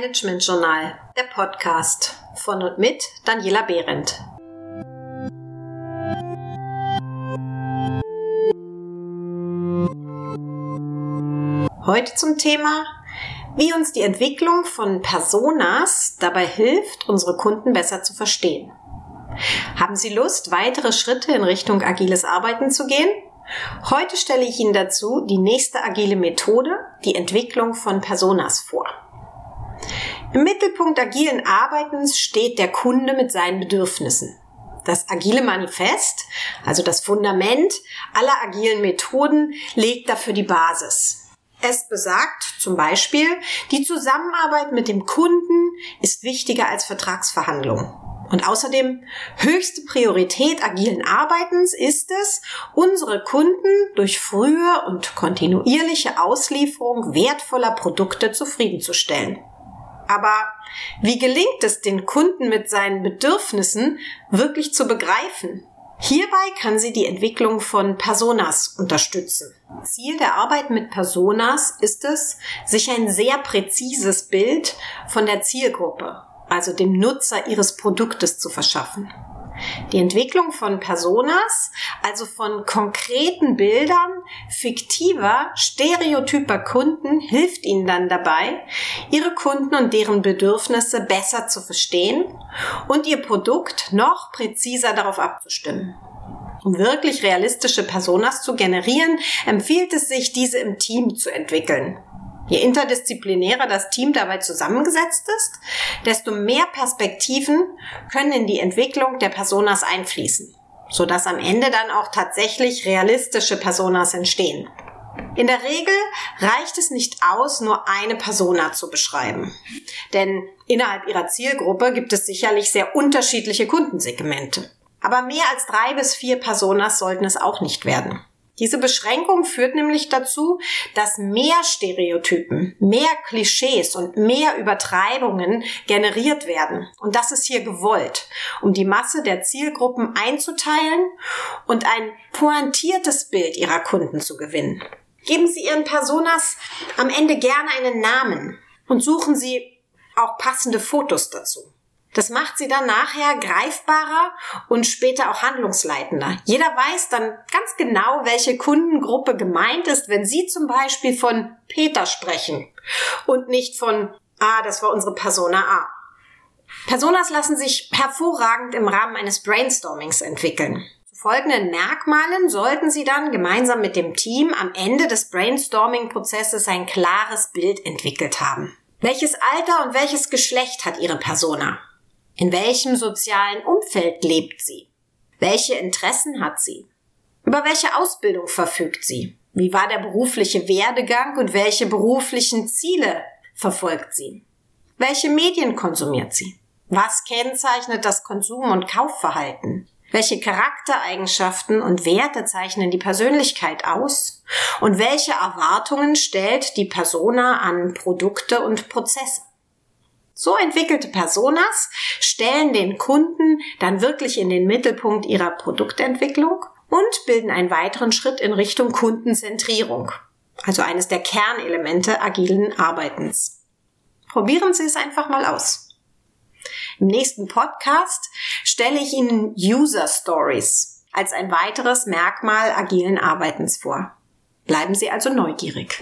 Management Journal, der Podcast von und mit Daniela Behrendt. Heute zum Thema, wie uns die Entwicklung von Personas dabei hilft, unsere Kunden besser zu verstehen. Haben Sie Lust, weitere Schritte in Richtung agiles Arbeiten zu gehen? Heute stelle ich Ihnen dazu die nächste agile Methode, die Entwicklung von Personas, vor. Im Mittelpunkt agilen Arbeitens steht der Kunde mit seinen Bedürfnissen. Das agile Manifest, also das Fundament aller agilen Methoden, legt dafür die Basis. Es besagt zum Beispiel, die Zusammenarbeit mit dem Kunden ist wichtiger als Vertragsverhandlungen. Und außerdem, höchste Priorität agilen Arbeitens ist es, unsere Kunden durch frühe und kontinuierliche Auslieferung wertvoller Produkte zufriedenzustellen. Aber wie gelingt es den Kunden mit seinen Bedürfnissen wirklich zu begreifen? Hierbei kann sie die Entwicklung von Personas unterstützen. Ziel der Arbeit mit Personas ist es, sich ein sehr präzises Bild von der Zielgruppe, also dem Nutzer ihres Produktes, zu verschaffen. Die Entwicklung von Personas, also von konkreten Bildern fiktiver, stereotyper Kunden, hilft Ihnen dann dabei, Ihre Kunden und deren Bedürfnisse besser zu verstehen und Ihr Produkt noch präziser darauf abzustimmen. Um wirklich realistische Personas zu generieren, empfiehlt es sich, diese im Team zu entwickeln. Je interdisziplinärer das Team dabei zusammengesetzt ist, desto mehr Perspektiven können in die Entwicklung der Personas einfließen, sodass am Ende dann auch tatsächlich realistische Personas entstehen. In der Regel reicht es nicht aus, nur eine Persona zu beschreiben, denn innerhalb ihrer Zielgruppe gibt es sicherlich sehr unterschiedliche Kundensegmente. Aber mehr als 3 bis 4 Personas sollten es auch nicht werden. Diese Beschränkung führt nämlich dazu, dass mehr Stereotypen, mehr Klischees und mehr Übertreibungen generiert werden. Und das ist hier gewollt, um die Masse der Zielgruppen einzuteilen und ein pointiertes Bild ihrer Kunden zu gewinnen. Geben Sie Ihren Personas am Ende gerne einen Namen und suchen Sie auch passende Fotos dazu. Das macht sie dann nachher greifbarer und später auch handlungsleitender. Jeder weiß dann ganz genau, welche Kundengruppe gemeint ist, wenn Sie zum Beispiel von Peter sprechen und nicht von, das war unsere Persona A. Personas lassen sich hervorragend im Rahmen eines Brainstormings entwickeln. Zu folgenden Merkmalen sollten Sie dann gemeinsam mit dem Team am Ende des Brainstorming-Prozesses ein klares Bild entwickelt haben. Welches Alter und welches Geschlecht hat Ihre Persona? In welchem sozialen Umfeld lebt sie? Welche Interessen hat sie? Über welche Ausbildung verfügt sie? Wie war der berufliche Werdegang und welche beruflichen Ziele verfolgt sie? Welche Medien konsumiert sie? Was kennzeichnet das Konsum- und Kaufverhalten? Welche Charaktereigenschaften und Werte zeichnen die Persönlichkeit aus? Und welche Erwartungen stellt die Persona an Produkte und Prozesse? So entwickelte Personas stellen den Kunden dann wirklich in den Mittelpunkt ihrer Produktentwicklung und bilden einen weiteren Schritt in Richtung Kundenzentrierung, also eines der Kernelemente agilen Arbeitens. Probieren Sie es einfach mal aus. Im nächsten Podcast stelle ich Ihnen User Stories als ein weiteres Merkmal agilen Arbeitens vor. Bleiben Sie also neugierig.